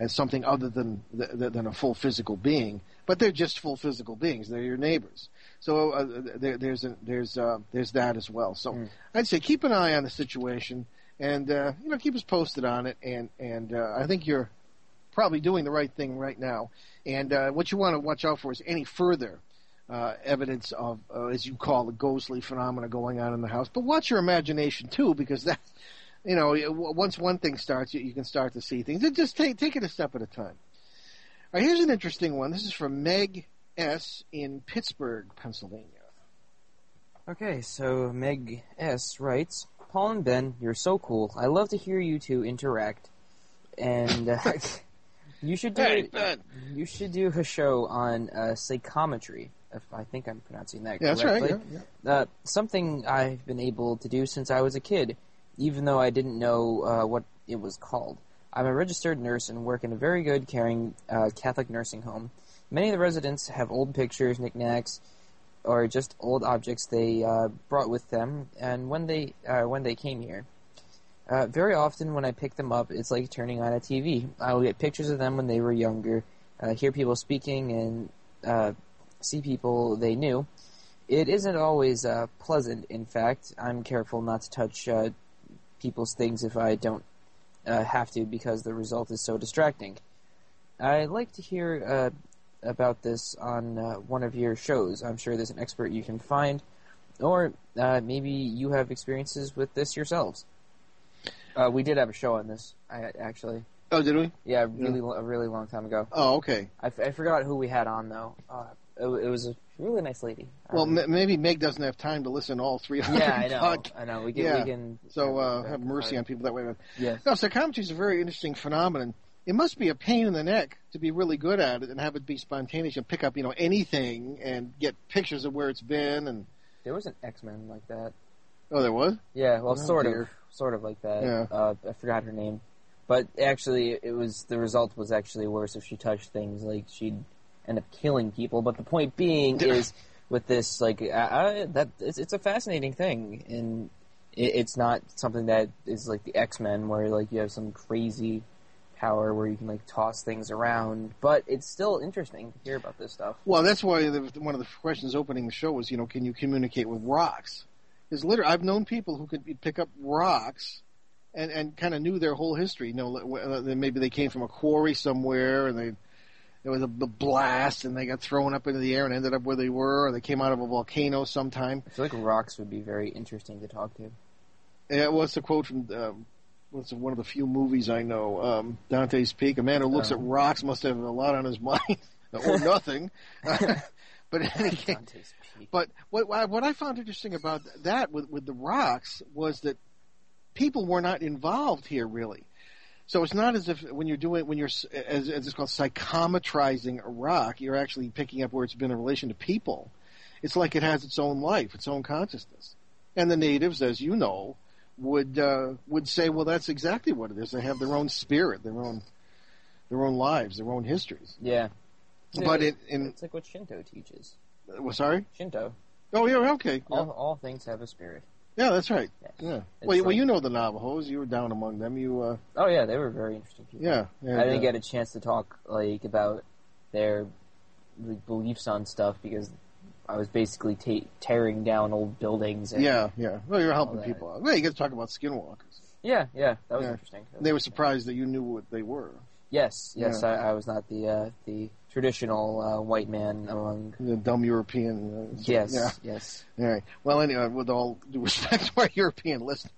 as something other than than a full physical being. But they're just full physical beings; they're your neighbors. So uh, there, there's a, there's uh, there's that as well. So mm. I'd say keep an eye on the situation, and uh, you know keep us posted on it. And and uh, I think you're probably doing the right thing right now. And uh, what you want to watch out for is any further uh, evidence of, uh, as you call, the ghostly phenomena going on in the house. But watch your imagination too, because that, you know, once one thing starts, you, you can start to see things. It just take take it a step at a time. All right, here's an interesting one. This is from Meg S. in Pittsburgh, Pennsylvania. Okay, so Meg S. writes, Paul and Ben, you're so cool. I love to hear you two interact, and uh, you should do hey, Ben. You should do a show on uh, psychometry. If I think I'm pronouncing that yeah, correctly. That's right. Yeah, yeah. Uh, something I've been able to do since I was a kid, even though I didn't know uh, what it was called. I'm a registered nurse and work in a very good, caring uh, Catholic nursing home. Many of the residents have old pictures, knickknacks, or just old objects they uh, brought with them, and when they uh, when they came here, uh, very often when I pick them up, it's like turning on a T V. I will get pictures of them when they were younger, uh, hear people speaking, and uh, see people they knew. It isn't always uh, pleasant. In fact, I'm careful not to touch uh, people's things if I don't uh, have to, because the result is so distracting. I'd like to hear uh, about this on uh, one of your shows. I'm sure there's an expert you can find, or uh, maybe you have experiences with this yourselves. Uh, we did have a show on this, I, actually. Oh, did we? Yeah, really, yeah. a really long time ago. Oh, okay. I, f- I forgot who we had on, though. Uh, it, it was a really nice lady. Well, um, m- maybe Meg doesn't have time to listen to all three. Yeah, I know. Pod. I know. We can. Yeah. We can so uh, have mercy on people that way. Yes. No, psychometry is a very interesting phenomenon. It must be a pain in the neck to be really good at it and have it be spontaneous and pick up, you know, anything and get pictures of where it's been. And there was an X-Men like that. Oh, there was? Yeah, well, oh, sort dear. of, sort of like that. Yeah. Uh, I forgot her name. But actually, it was the result was actually worse if she touched things. Like, she'd end up killing people. But the point being is, with this, like, I, I, that it's, it's a fascinating thing. And it, it's not something that is like the X-Men, where, like, you have some crazy power where you can, like, toss things around. But it's still interesting to hear about this stuff. Well, that's why the, one of the questions opening the show was, you know, can you communicate with rocks? Is literally, I've known people who could pick up rocks and, and kind of knew their whole history. You know, maybe they came from a quarry somewhere, and they there was a blast, and they got thrown up into the air and ended up where they were, or they came out of a volcano sometime. I feel like rocks would be very interesting to talk to. Yeah, well, it's a quote from um, what's one of the few movies I know, um, Dante's Peak. A man who looks um, at rocks must have a lot on his mind, or nothing. But anyway, but what what I found interesting about that with, with the rocks was that people were not involved here really. So it's not as if when you're doing when you're as, as it's called psychometrizing a rock, you're actually picking up where it's been in relation to people. It's like it has its own life, its own consciousness. And the natives, as you know, would uh, would say, well, that's exactly what it is. They have their own spirit, their own their own lives, their own histories. Yeah. So but it, in, it's like what Shinto teaches. Well, sorry? Shinto. Oh, yeah, okay. All, yeah. all things have a spirit. Yeah, that's right. Yeah. yeah. Well, like, well, you know the Navajos. You were down among them. You. Uh, oh, yeah, they were very interesting people. Yeah. yeah I didn't yeah. get a chance to talk like about their like, beliefs on stuff because I was basically ta- tearing down old buildings. And yeah, yeah. Well, you were helping people out. Well, you got to talk about skinwalkers. Yeah, yeah. That was yeah. interesting. That was they were interesting. surprised that you knew what they were. Yes, yes. Yeah. I, I was not the uh, the... traditional uh, white man among the dumb European. Uh, yes, yeah. yes. All right. Well, anyway, with all due respect to our European listeners.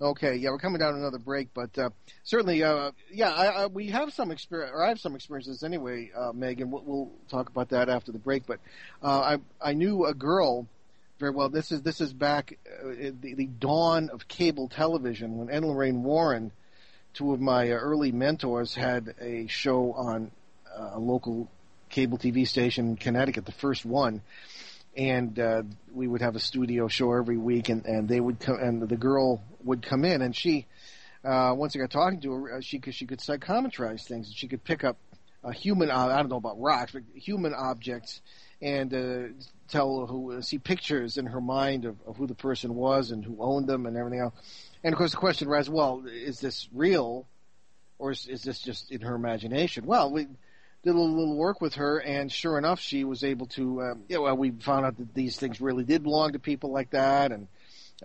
Okay, yeah, we're coming down to another break, but uh, certainly, uh, yeah, I, I, we have some experience, or I have some experiences anyway, uh, Megan. We'll, we'll talk about that after the break. But uh, I I knew a girl very well. This is this is back uh, the, the dawn of cable television when Ed and Lorraine Warren, two of my early mentors, had a show on a local cable T V station in Connecticut, the first one, and uh, we would have a studio show every week, and, and they would come, and the girl would come in, and she, uh, once I got talking to her, she could she could psychometrize things, and she could pick up a human, uh, I don't know about rocks, but human objects, and uh, tell who see pictures in her mind of, of who the person was and who owned them and everything else, and of course the question was, well, is this real, or is, is this just in her imagination? Well, we. Did a little, little work with her, and sure enough, she was able to. Um, yeah, well, we found out that these things really did belong to people like that, and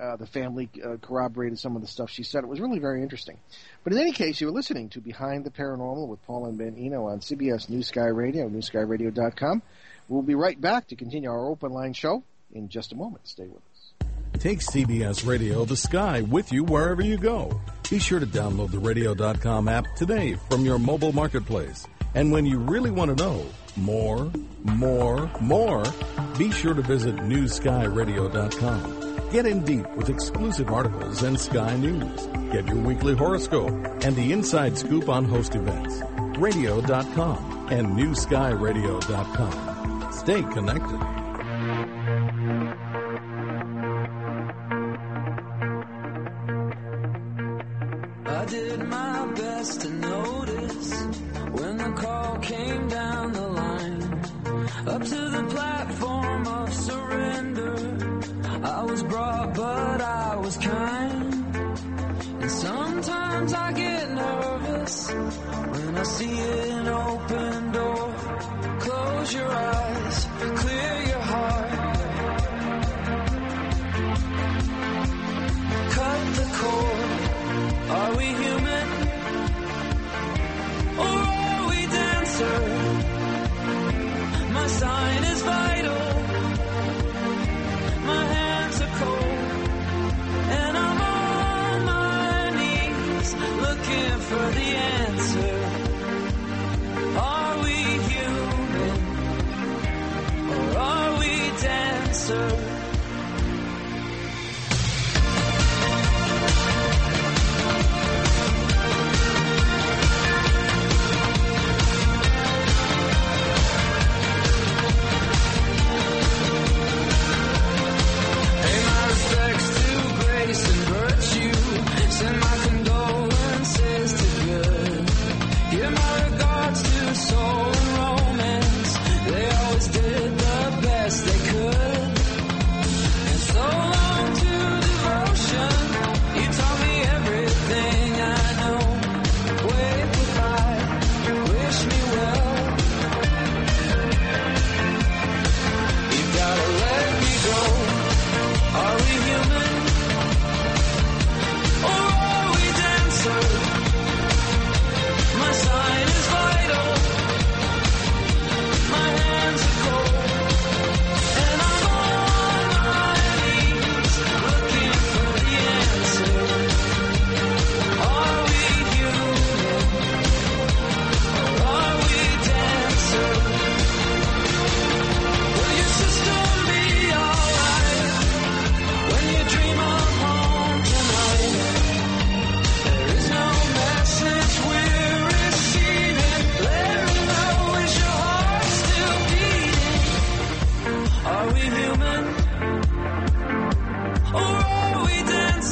uh, the family uh, corroborated some of the stuff she said. It was really very interesting. But in any case, you were listening to Behind the Paranormal with Paul and Ben Eno on C B S New Sky Radio, new sky radio dot com. We'll be right back to continue our open line show in just a moment. Stay with us. Take C B S Radio, The Sky, with you wherever you go. Be sure to download the radio dot com app today from your mobile marketplace. And when you really want to know more, more, more, be sure to visit new sky radio dot com. Get in deep with exclusive articles and Sky News. Get your weekly horoscope and the inside scoop on host events. radio dot com and new sky radio dot com. Stay connected. Are we human, or are we down?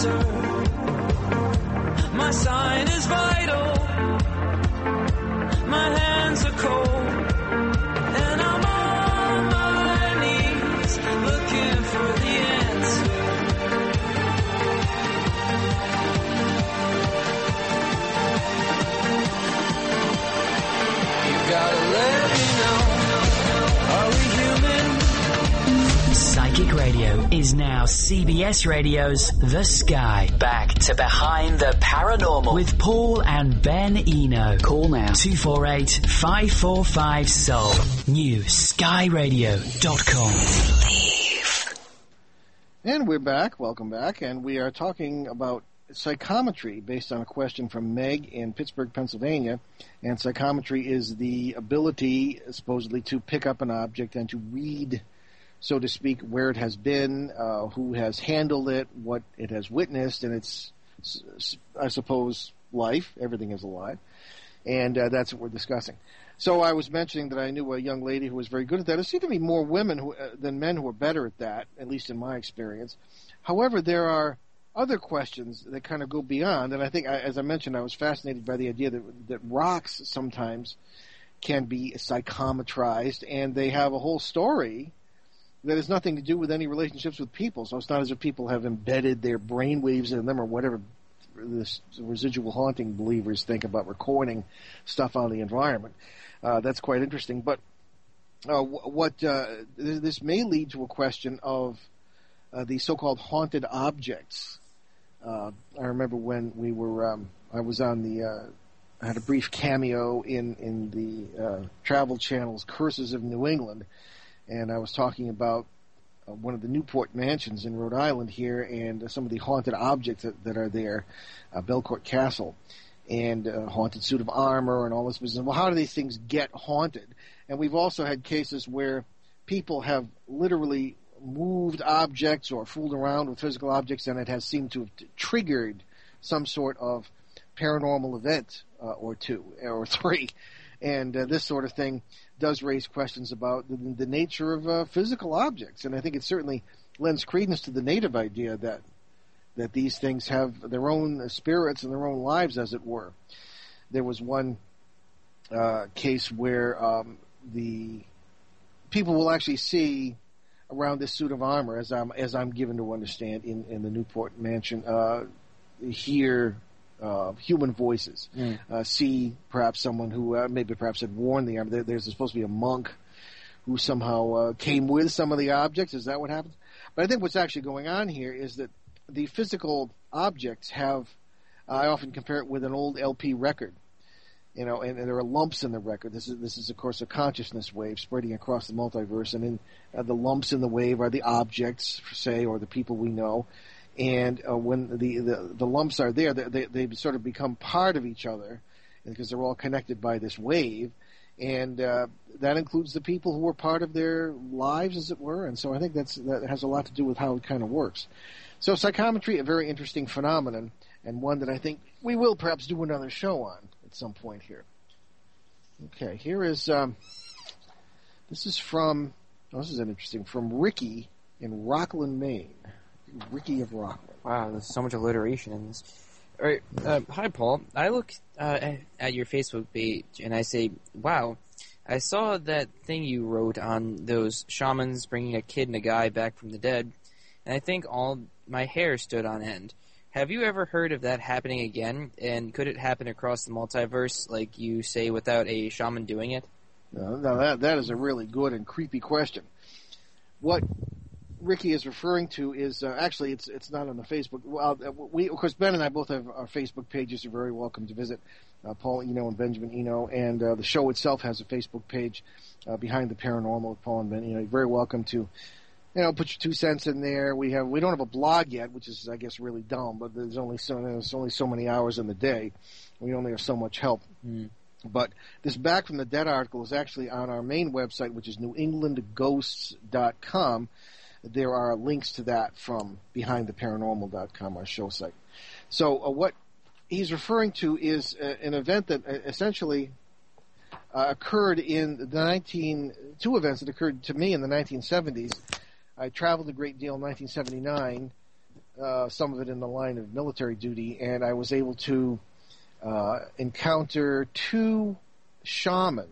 answer. My sign is vital. My hands are cold. And I'm on my knees looking for the answer. You gotta let me know. Are we human? Psychic Radio is now C B S Radio's The Sky. Back to Behind the Paranormal with Paul and Ben Eno. Call now two four eight, five four five, S O U L. new sky radio dot com. And we're back. Welcome back. And we are talking about psychometry based on a question from Meg in Pittsburgh, Pennsylvania. And psychometry is the ability, supposedly, to pick up an object and to read, so to speak, where it has been, uh, who has handled it, what it has witnessed, and it's, I suppose, life. Everything is alive. And uh, that's what we're discussing. So I was mentioning that I knew a young lady who was very good at that. There seem to be more women who, uh, than men who are better at that, at least in my experience. However, there are other questions that kind of go beyond. And I think, as I mentioned, I was fascinated by the idea that, that rocks sometimes can be psychometrized, and they have a whole story that has nothing to do with any relationships with people. So it's not as if people have embedded their brainwaves in them or whatever the residual haunting believers think about recording stuff on the environment. Uh, that's quite interesting. But uh, what uh, this may lead to a question of uh, the so-called haunted objects. Uh, I remember when we were, um, I was on the, uh, I had a brief cameo in, in the uh, Travel Channel's Curses of New England, and I was talking about uh, one of the Newport mansions in Rhode Island here and uh, some of the haunted objects that, that are there, uh, Belcourt Castle, and a uh, haunted suit of armor and all this business. Well, how do these things get haunted? And we've also had cases where people have literally moved objects or fooled around with physical objects, and it has seemed to have t- triggered some sort of paranormal event uh, or two or three. And uh, this sort of thing does raise questions about the, the nature of uh, physical objects. And I think it certainly lends credence to the native idea that that these things have their own spirits and their own lives, as it were. There was one uh, case where um, the people will actually see around this suit of armor, as I'm as I'm given to understand in, in the Newport mansion, uh, hear uh, human voices, mm. uh, see perhaps someone who uh, maybe perhaps had worn the armor. There, there's supposed to be a monk who somehow uh, came with some of the objects. Is that what happens? But I think what's actually going on here is that the physical objects have, uh, I often compare it with an old L P record, you know, and, and there are lumps in the record. This is, this is of course, a consciousness wave spreading across the multiverse, and in, uh, the lumps in the wave are the objects, say, or the people we know. And uh, when the, the, the lumps are there, they, they, they sort of become part of each other because they're all connected by this wave. And uh, that includes the people who were part of their lives, as it were. And so I think that's, that has a lot to do with how it kind of works. So psychometry, a very interesting phenomenon, and one that I think we will perhaps do another show on at some point here. Okay, here is, um, this is from, oh, this is an interesting, from Ricky in Rockland, Maine. Ricky of Rockland. Wow, there's so much alliteration in this. All right, uh, hi, Paul. I look uh, at your Facebook page, and I say, wow, I saw that thing you wrote on those shamans bringing a kid and a guy back from the dead, and I think all my hair stood on end. Have you ever heard of that happening again? And could it happen across the multiverse, like you say, without a shaman doing it? No, no, that that is a really good and creepy question. What Ricky is referring to is uh, actually it's it's not on the Facebook. Well, we of course Ben and I both have our Facebook pages. You're very welcome to visit. Uh, Paul Eno and Benjamin Eno, and uh, the show itself has a Facebook page, uh, Behind the Paranormal with Paul and Ben. You know, you're very welcome to. You know, put your two cents in there. We have we don't have a blog yet, which is I guess really dumb. But there's only so there's only so many hours in the day. We only have so much help. Mm. But this Back from the Dead article is actually on our main website, which is new england ghosts dot com. There are links to that from behind the paranormal dot com, our show site. So uh, what he's referring to is uh, an event that uh, essentially uh, occurred in the nineteen two events that occurred to me in the nineteen seventies. I traveled a great deal in nineteen seventy-nine uh, some of it in the line of military duty, and I was able to uh, encounter two shaman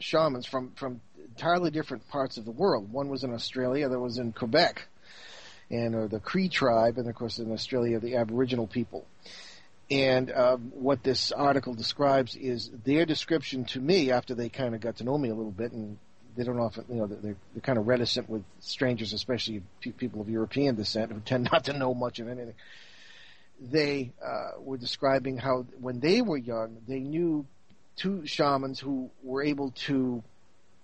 shamans from, from entirely different parts of the world. One was in Australia, the other was in Quebec, and or the Cree tribe, and of course in Australia the Aboriginal people. And um, what this article describes is their description to me after they kind of got to know me a little bit, and they don't often, you know, they're, they're kind of reticent with strangers, especially people of European descent who tend not to know much of anything. They uh, were describing how when they were young, they knew two shamans who were able to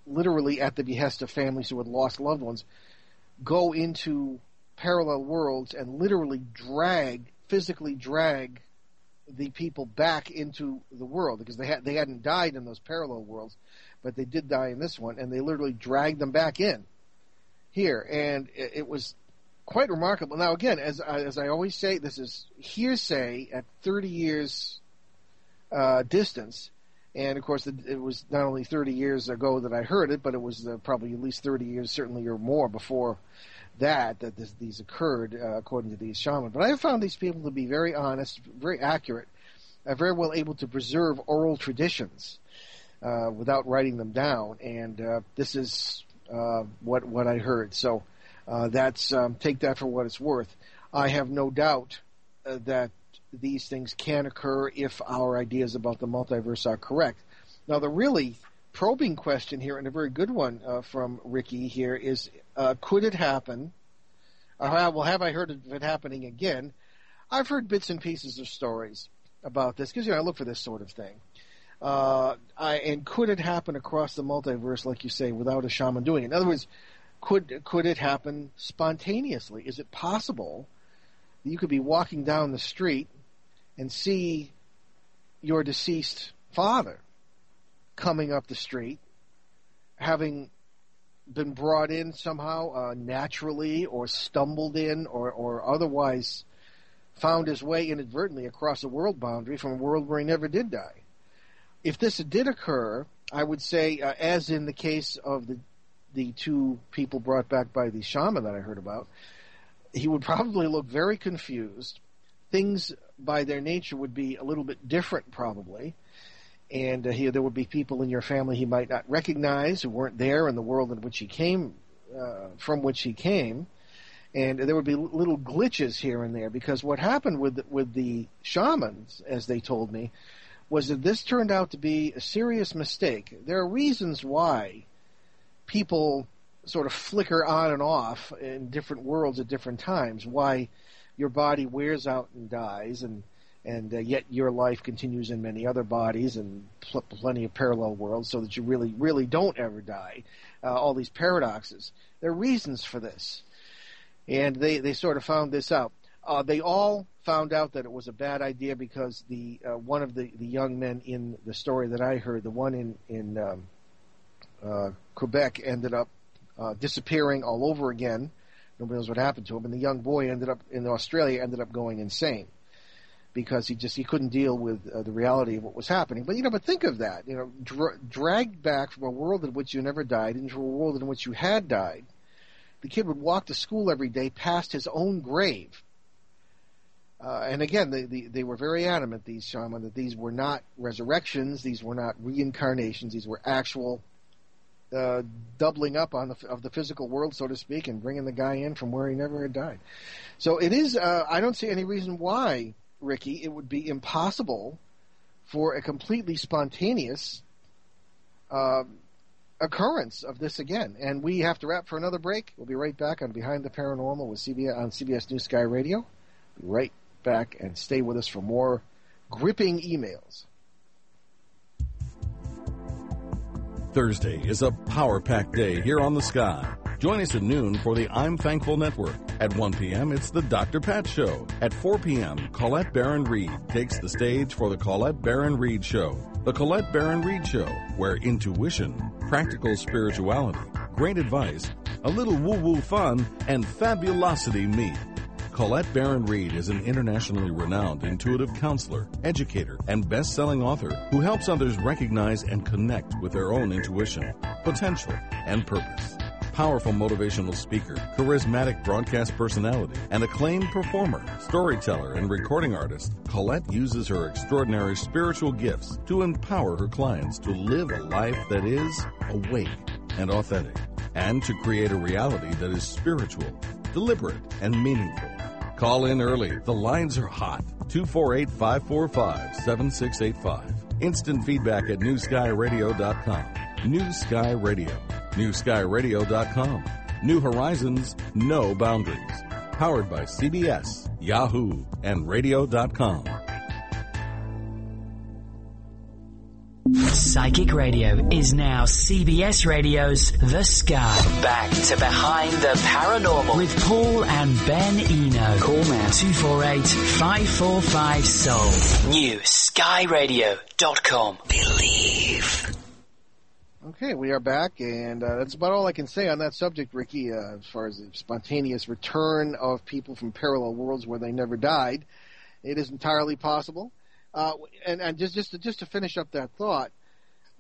literally, at the behest of families who had lost loved ones, go into parallel worlds and literally drag, physically drag the people back into the world, because they had they hadn't died in those parallel worlds, but they did die in this one, and they literally dragged them back in here, and it, it was quite remarkable. Now, again, as I, as I always say, this is hearsay at thirty years uh, distance, and of course, it, it was not only thirty years ago that I heard it, but it was uh, probably at least thirty years, certainly or more before that that this, these occurred, uh, according to these shamans. But I have found these people to be very honest, very accurate, uh, very well able to preserve oral traditions uh, without writing them down. And uh, this is uh, what what I heard. So uh, that's um, take that for what it's worth. I have no doubt uh, that these things can occur if our ideas about the multiverse are correct. Now, the really probing question here, and a very good one uh, from Ricky here, is uh, could it happen? Uh, well, have I heard of it happening again? I've heard bits and pieces of stories about this, because, you know, I look for this sort of thing. Uh, I, and could it happen across the multiverse, like you say, without a shaman doing it? In other words, could could it happen spontaneously? Is it possible that you could be walking down the street and see your deceased father coming up the street, having been brought in somehow uh, naturally, or stumbled in, or, or otherwise found his way inadvertently across a world boundary from a world where he never did die? If this did occur, I would say, uh, as in the case of the the two people brought back by the shaman that I heard about, he would probably look very confused. Things by their nature would be a little bit different, probably. And uh, here there would be people in your family he might not recognize, who weren't there in the world in which he came, uh, from which he came. And there would be little glitches here and there, because what happened with the, with the shamans, as they told me, was that this turned out to be a serious mistake. There are reasons why people sort of flicker on and off in different worlds at different times, why your body wears out and dies, and And uh, yet your life continues in many other bodies and pl- plenty of parallel worlds, so that you really, really don't ever die. Uh, all these paradoxes. There are reasons for this. And they, they sort of found this out. Uh, they all found out that it was a bad idea, because the uh, one of the, the young men in the story that I heard, the one in, in um, uh, Quebec, ended up uh, disappearing all over again. Nobody knows what happened to him. And the young boy ended up in Australia ended up going insane, because he just he couldn't deal with uh, the reality of what was happening. But, you know, but think of that, you know, dra- dragged back from a world in which you never died into a world in which you had died. The kid would walk to school every day past his own grave. Uh, and again, they, they, they were very adamant, these shaman, that these were not resurrections, these were not reincarnations, these were actual uh, doubling up on the, of the physical world, so to speak, and bringing the guy in from where he never had died. So it is, uh, I don't see any reason why, Ricky, it would be impossible for a completely spontaneous uh, occurrence of this again. And we have to wrap for another break. We'll be right back on Behind the Paranormal with C B S, on C B S New Sky Radio. Be right back, and stay with us for more gripping emails. Thursday is a power-packed day here on The Sky. Join us at noon for the I'm Thankful Network. At one p.m., it's the Doctor Pat Show. At four p.m., Colette Baron-Reid takes the stage for the Colette Baron-Reid Show. The Colette Baron-Reid Show, where intuition, practical spirituality, great advice, a little woo-woo fun, and fabulosity meet. Colette Baron-Reid is an internationally renowned intuitive counselor, educator, and best-selling author who helps others recognize and connect with their own intuition, potential, and purpose. powerful motivational speaker, charismatic broadcast personality, and acclaimed performer, storyteller, and recording artist, Colette uses her extraordinary spiritual gifts to empower her clients to live a life that is awake and authentic, and to create a reality that is spiritual, deliberate, and meaningful. Call in early. The lines are hot. two four eight, five four five, seven six eight five. Instant feedback at New Sky Radio dot com. New Sky Radio. New Sky Radio dot com. New Horizons, no boundaries. Powered by C B S, Yahoo, and radio dot com. Psychic Radio is now C B S Radio's The Sky. Back to Behind the Paranormal with Paul and Ben Eno. Call now two four eight, five four five, S O U L. New Sky Radio dot com. Believe. Okay, we are back, and uh, that's about all I can say on that subject, Ricky, uh, as far as the spontaneous return of people from parallel worlds where they never died. It is entirely possible. Uh, and and just, just, to, just to finish up that thought,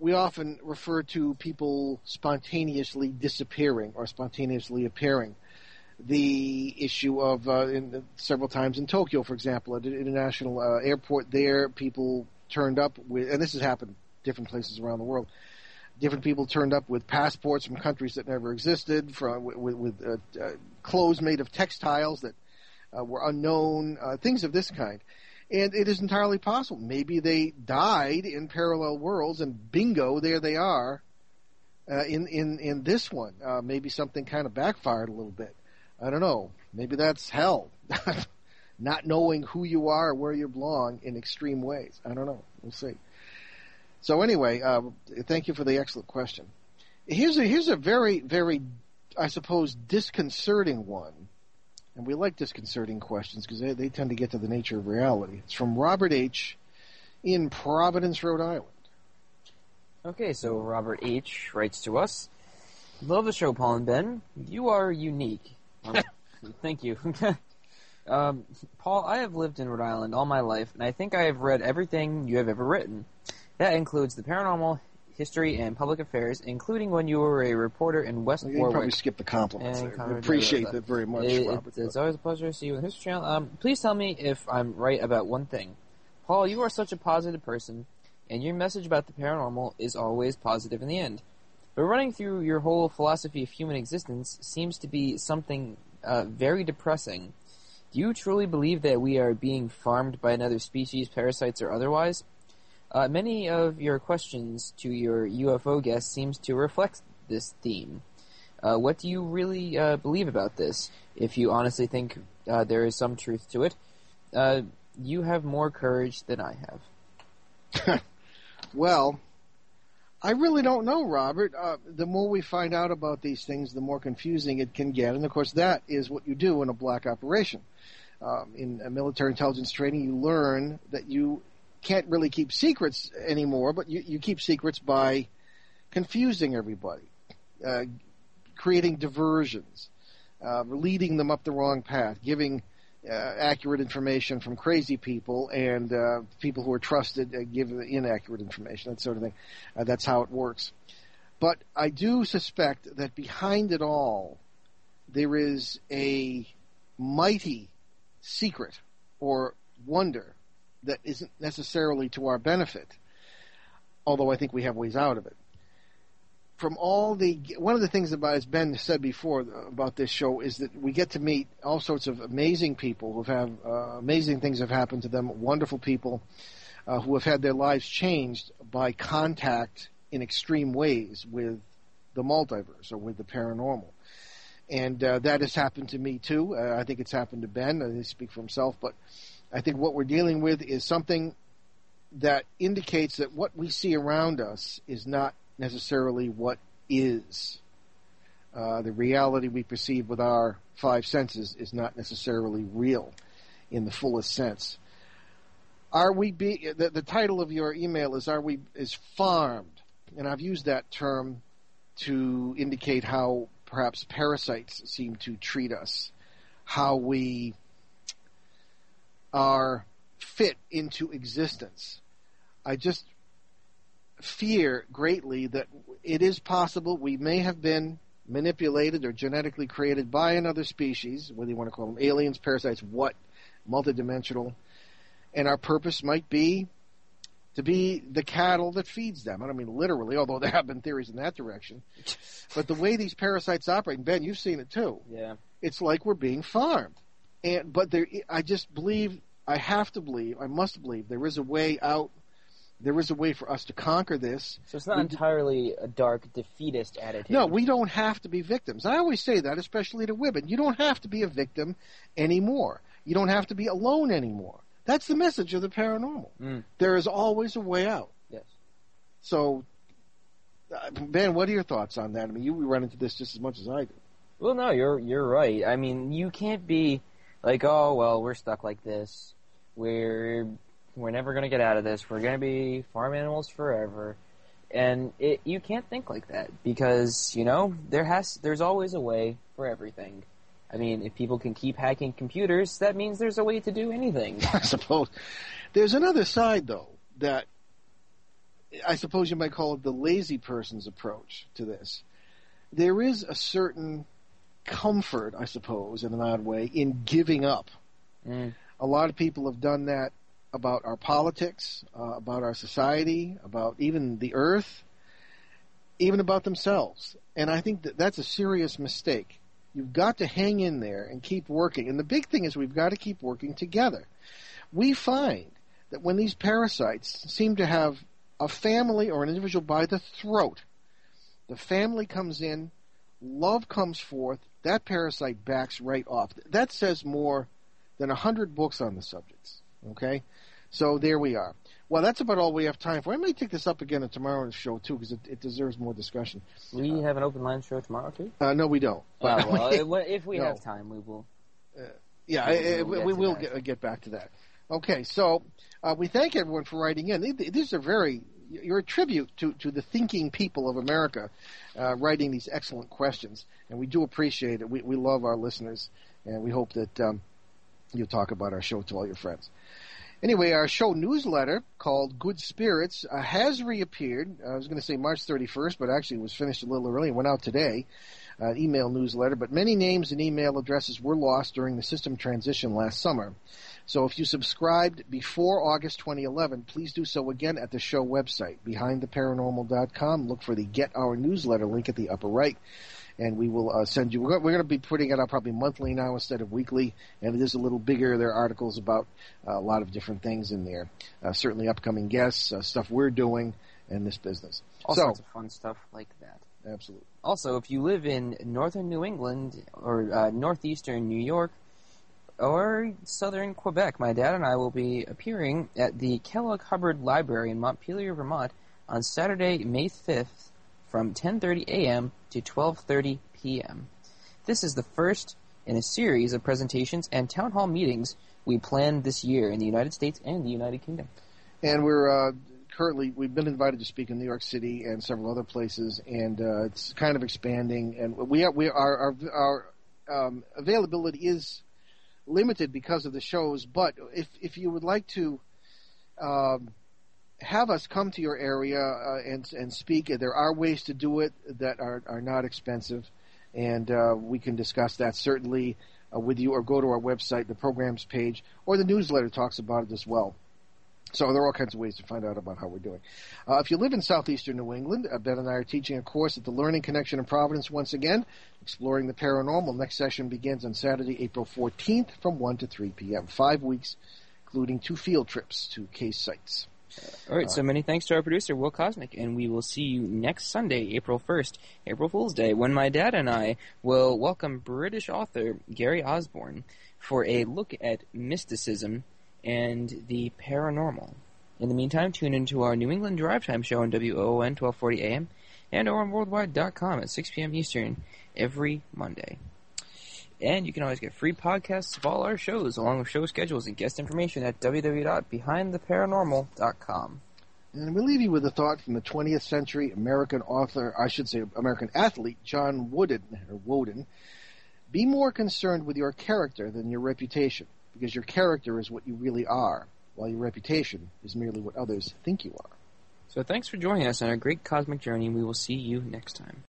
we often refer to people spontaneously disappearing or spontaneously appearing. The issue of uh, in, uh, several times in Tokyo, for example, at an international uh, airport there, people turned up with, and this has happened different places around the world, different people turned up with passports from countries that never existed, from, with, with uh, uh, clothes made of textiles that uh, were unknown, uh, things of this kind. And it is entirely possible. Maybe they died in parallel worlds, and bingo, there they are uh, in, in, in this one. Uh, maybe something kind of backfired a little bit. I don't know. Maybe that's hell. Not knowing who you are or where you belong in extreme ways. I don't know. We'll see. So anyway, uh, thank you for the excellent question. Here's a, here's a very, very, I suppose, disconcerting one. And we like disconcerting questions because they, they tend to get to the nature of reality. It's from Robert H. in Providence, Rhode Island. Okay, so Robert H. writes to us. Love the show, Paul and Ben. You are unique. Um, thank you. um, Paul, I have lived in Rhode Island all my life, and I think I have read everything you have ever written. That includes the paranormal, history, and public affairs, including when you were a reporter in West Warwick. You can probably skip the compliments and there. We appreciate that very much, it, Robert. It's, it's always a pleasure to see you on the History Channel. Um, please tell me if I'm right about one thing. Paul, you are such a positive person, and your message about the paranormal is always positive in the end. But running through your whole philosophy of human existence seems to be something uh, very depressing. Do you truly believe that we are being farmed by another species, parasites, or otherwise? Uh, many of your questions to your U F O guests seems to reflect this theme. Uh, what do you really uh, believe about this? If you honestly think uh, there is some truth to it, uh, you have more courage than I have. Well, I really don't know, Robert. Uh, the more we find out about these things, the more confusing it can get. And, of course, that is what you do in a black operation. Um, in uh, military intelligence training, you learn that you can't really keep secrets anymore, but you, you keep secrets by confusing everybody, uh, creating diversions, uh, leading them up the wrong path, giving uh, accurate information from crazy people, and uh, people who are trusted uh, give inaccurate information, that sort of thing. Uh, that's how it works. But I do suspect that behind it all, there is a mighty secret or wonder that isn't necessarily to our benefit, although I think we have ways out of it. From all the one of the things about, as Ben said before about this show, is that we get to meet all sorts of amazing people who have uh, amazing things have happened to them, wonderful people uh, who have had their lives changed by contact in extreme ways with the multiverse or with the paranormal. And uh, that has happened to me too. Uh, I think it's happened to Ben. I didn't speak for himself, but I think what we're dealing with is something that indicates that what we see around us is not necessarily what is. Uh, the reality we perceive with our five senses is not necessarily real in the fullest sense. Are we be, the, the title of your email is, are we, is farmed, and I've used that term to indicate how perhaps parasites seem to treat us, how we are fit into existence. I just fear greatly that it is possible we may have been manipulated or genetically created by another species, whether you want to call them aliens, parasites, what, multidimensional, and our purpose might be to be the cattle that feeds them. I don't mean literally, although there have been theories in that direction. But the way these parasites operate, and Ben, you've seen it too. Yeah. It's like we're being farmed. And But there, I just believe, I have to believe, I must believe, there is a way out. There is a way for us to conquer this. So it's not we, entirely a dark, defeatist attitude. No, we don't have to be victims. I always say that, especially to women. You don't have to be a victim anymore. You don't have to be alone anymore. That's the message of the paranormal. Mm. There is always a way out. Yes. So, Ben, what are your thoughts on that? I mean, you run into this just as much as I do. Well, no, you're you're right. I mean, you can't be like, oh, well, we're stuck like this. We're we're never going to get out of this. We're going to be farm animals forever. And it, you can't think like that because, you know, there has there's always a way for everything. I mean, if people can keep hacking computers, that means there's a way to do anything. I suppose. There's another side, though, that I suppose you might call it the lazy person's approach to this. There is a certain comfort, I suppose, in an odd way, in giving up. Mm. A lot of people have done that about our politics, uh, about our society, about even the earth, even about themselves. And I think that that's a serious mistake. You've got to hang in there and keep working. And the big thing is we've got to keep working together. We find that when these parasites seem to have a family or an individual by the throat, the family comes in, love comes forth, that parasite backs right off. That says more than a hundred books on the subjects. Okay? So there we are. Well, that's about all we have time for. I may take this up again in tomorrow's show, too, because it, it deserves more discussion. We uh, have an open line show tomorrow, too? Uh, no, we don't. But oh, well, if we no. have time, we will. Uh, yeah, we will, I, we, get, we will get, get back to that. Okay, so uh, we thank everyone for writing in. These are very, you're a tribute to, to the thinking people of America uh, writing these excellent questions, and we do appreciate it. We, we love our listeners, and we hope that um, you'll talk about our show to all your friends. Anyway, our show newsletter called Good Spirits uh, has reappeared. I was going to say March thirty-first, but actually it was finished a little early. It went out today, uh, an email newsletter. But many names and email addresses were lost during the system transition last summer. So if you subscribed before August twenty eleven, please do so again at the show website, Behind The Paranormal dot com. Look for the Get Our Newsletter link at the upper right. And we will uh, send you. We're going to be putting it out probably monthly now instead of weekly, and it is a little bigger. There are articles about uh, a lot of different things in there. Uh, certainly, upcoming guests, uh, stuff we're doing, and this business. All so, sorts of fun stuff like that. Absolutely. Also, if you live in northern New England or uh, northeastern New York or southern Quebec, my dad and I will be appearing at the Kellogg Hubbard Library in Montpelier, Vermont, on Saturday, May fifth. From ten thirty a.m. to twelve thirty p.m. This is the first in a series of presentations and town hall meetings we planned this year in the United States and the United Kingdom. And we're uh, currently, we've been invited to speak in New York City and several other places, and uh, it's kind of expanding. And we, are, we are, our, our um, availability is limited because of the shows, but if, if you would like to... Um, have us come to your area uh, and and speak. There are ways to do it that are, are not expensive, and uh, we can discuss that certainly uh, with you, or go to our website, the programs page, or the newsletter talks about it as well. So there are all kinds of ways to find out about how we're doing. Uh, if you live in southeastern New England, uh, Ben and I are teaching a course at the Learning Connection in Providence once again, Exploring the Paranormal. Next session begins on Saturday, April fourteenth from one to three p.m., five weeks, including two field trips to case sites. All right, so many thanks to our producer, Will Cosmic, and we will see you next Sunday, April first, April Fool's Day, when my dad and I will welcome British author Gary Osborne for a look at mysticism and the paranormal. In the meantime, tune into our New England Drive Time show on W O O N twelve forty a.m. and on worldwide dot com at six p.m. Eastern every Monday. And you can always get free podcasts of all our shows, along with show schedules and guest information at w w w dot behind the paranormal dot com. And we'll leave you with a thought from the twentieth century American author, I should say American athlete, John Wooden, or Woden. Be more concerned with your character than your reputation, because your character is what you really are, while your reputation is merely what others think you are. So thanks for joining us on our great cosmic journey, and we will see you next time.